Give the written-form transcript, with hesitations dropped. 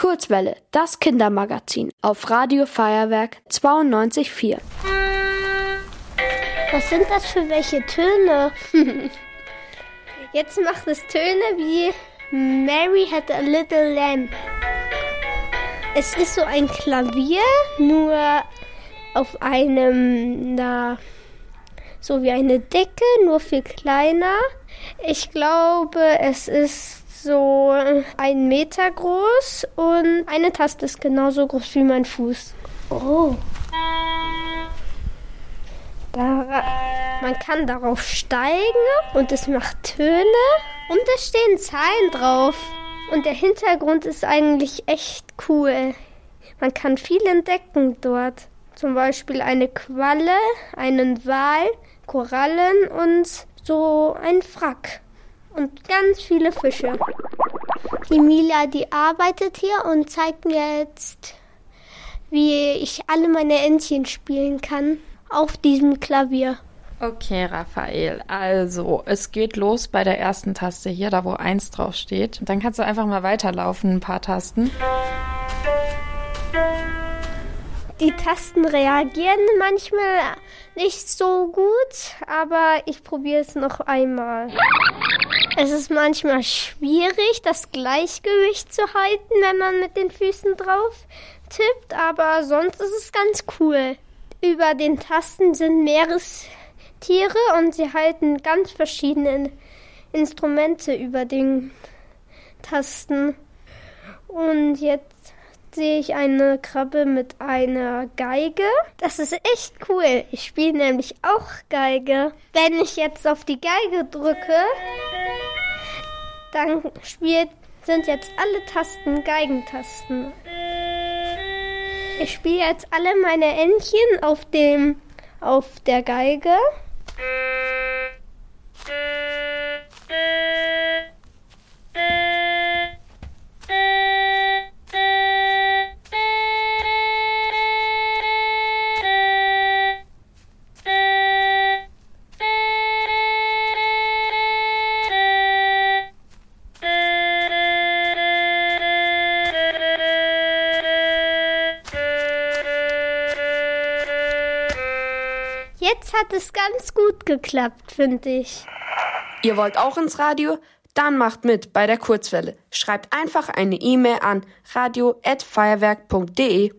Kurzwelle, das Kindermagazin auf Radio Feierwerk 92,4. Was sind das für welche Töne? Jetzt macht es Töne wie Mary Had a Little Lamb. Es ist so ein Klavier, nur auf einem, so wie eine Decke, nur viel kleiner. Ich glaube, es ist so 1 Meter groß und eine Taste ist genauso groß wie mein Fuß. Oh. Man kann darauf steigen und es macht Töne und da stehen Zahlen drauf. Und der Hintergrund ist eigentlich echt cool. Man kann viel entdecken dort. Zum Beispiel eine Qualle, einen Wal, Korallen und so ein Wrack. Und ganz viele Fische. Die Mila, die arbeitet hier und zeigt mir jetzt, wie ich alle meine Entchen spielen kann auf diesem Klavier. Okay, Raphael, also es geht los bei der ersten Taste hier, da wo 1 drauf steht. Dann kannst du einfach mal weiterlaufen, ein paar Tasten. Die Tasten reagieren manchmal nicht so gut, aber ich probiere es noch einmal. Es ist manchmal schwierig, das Gleichgewicht zu halten, wenn man mit den Füßen drauf tippt, aber sonst ist es ganz cool. Über den Tasten sind Meerestiere und sie halten ganz verschiedene Instrumente über den Tasten. Und jetzt sehe ich eine Krabbe mit einer Geige. Das ist echt cool. Ich spiele nämlich auch Geige. Wenn ich jetzt auf die Geige drücke, dann sind jetzt alle Tasten Geigentasten. Ich spiele jetzt alle meine Entchen auf der Geige. Jetzt hat es ganz gut geklappt, finde ich. Ihr wollt auch ins Radio? Dann macht mit bei der Kurzwelle. Schreibt einfach eine E-Mail an radio@feierwerk.de.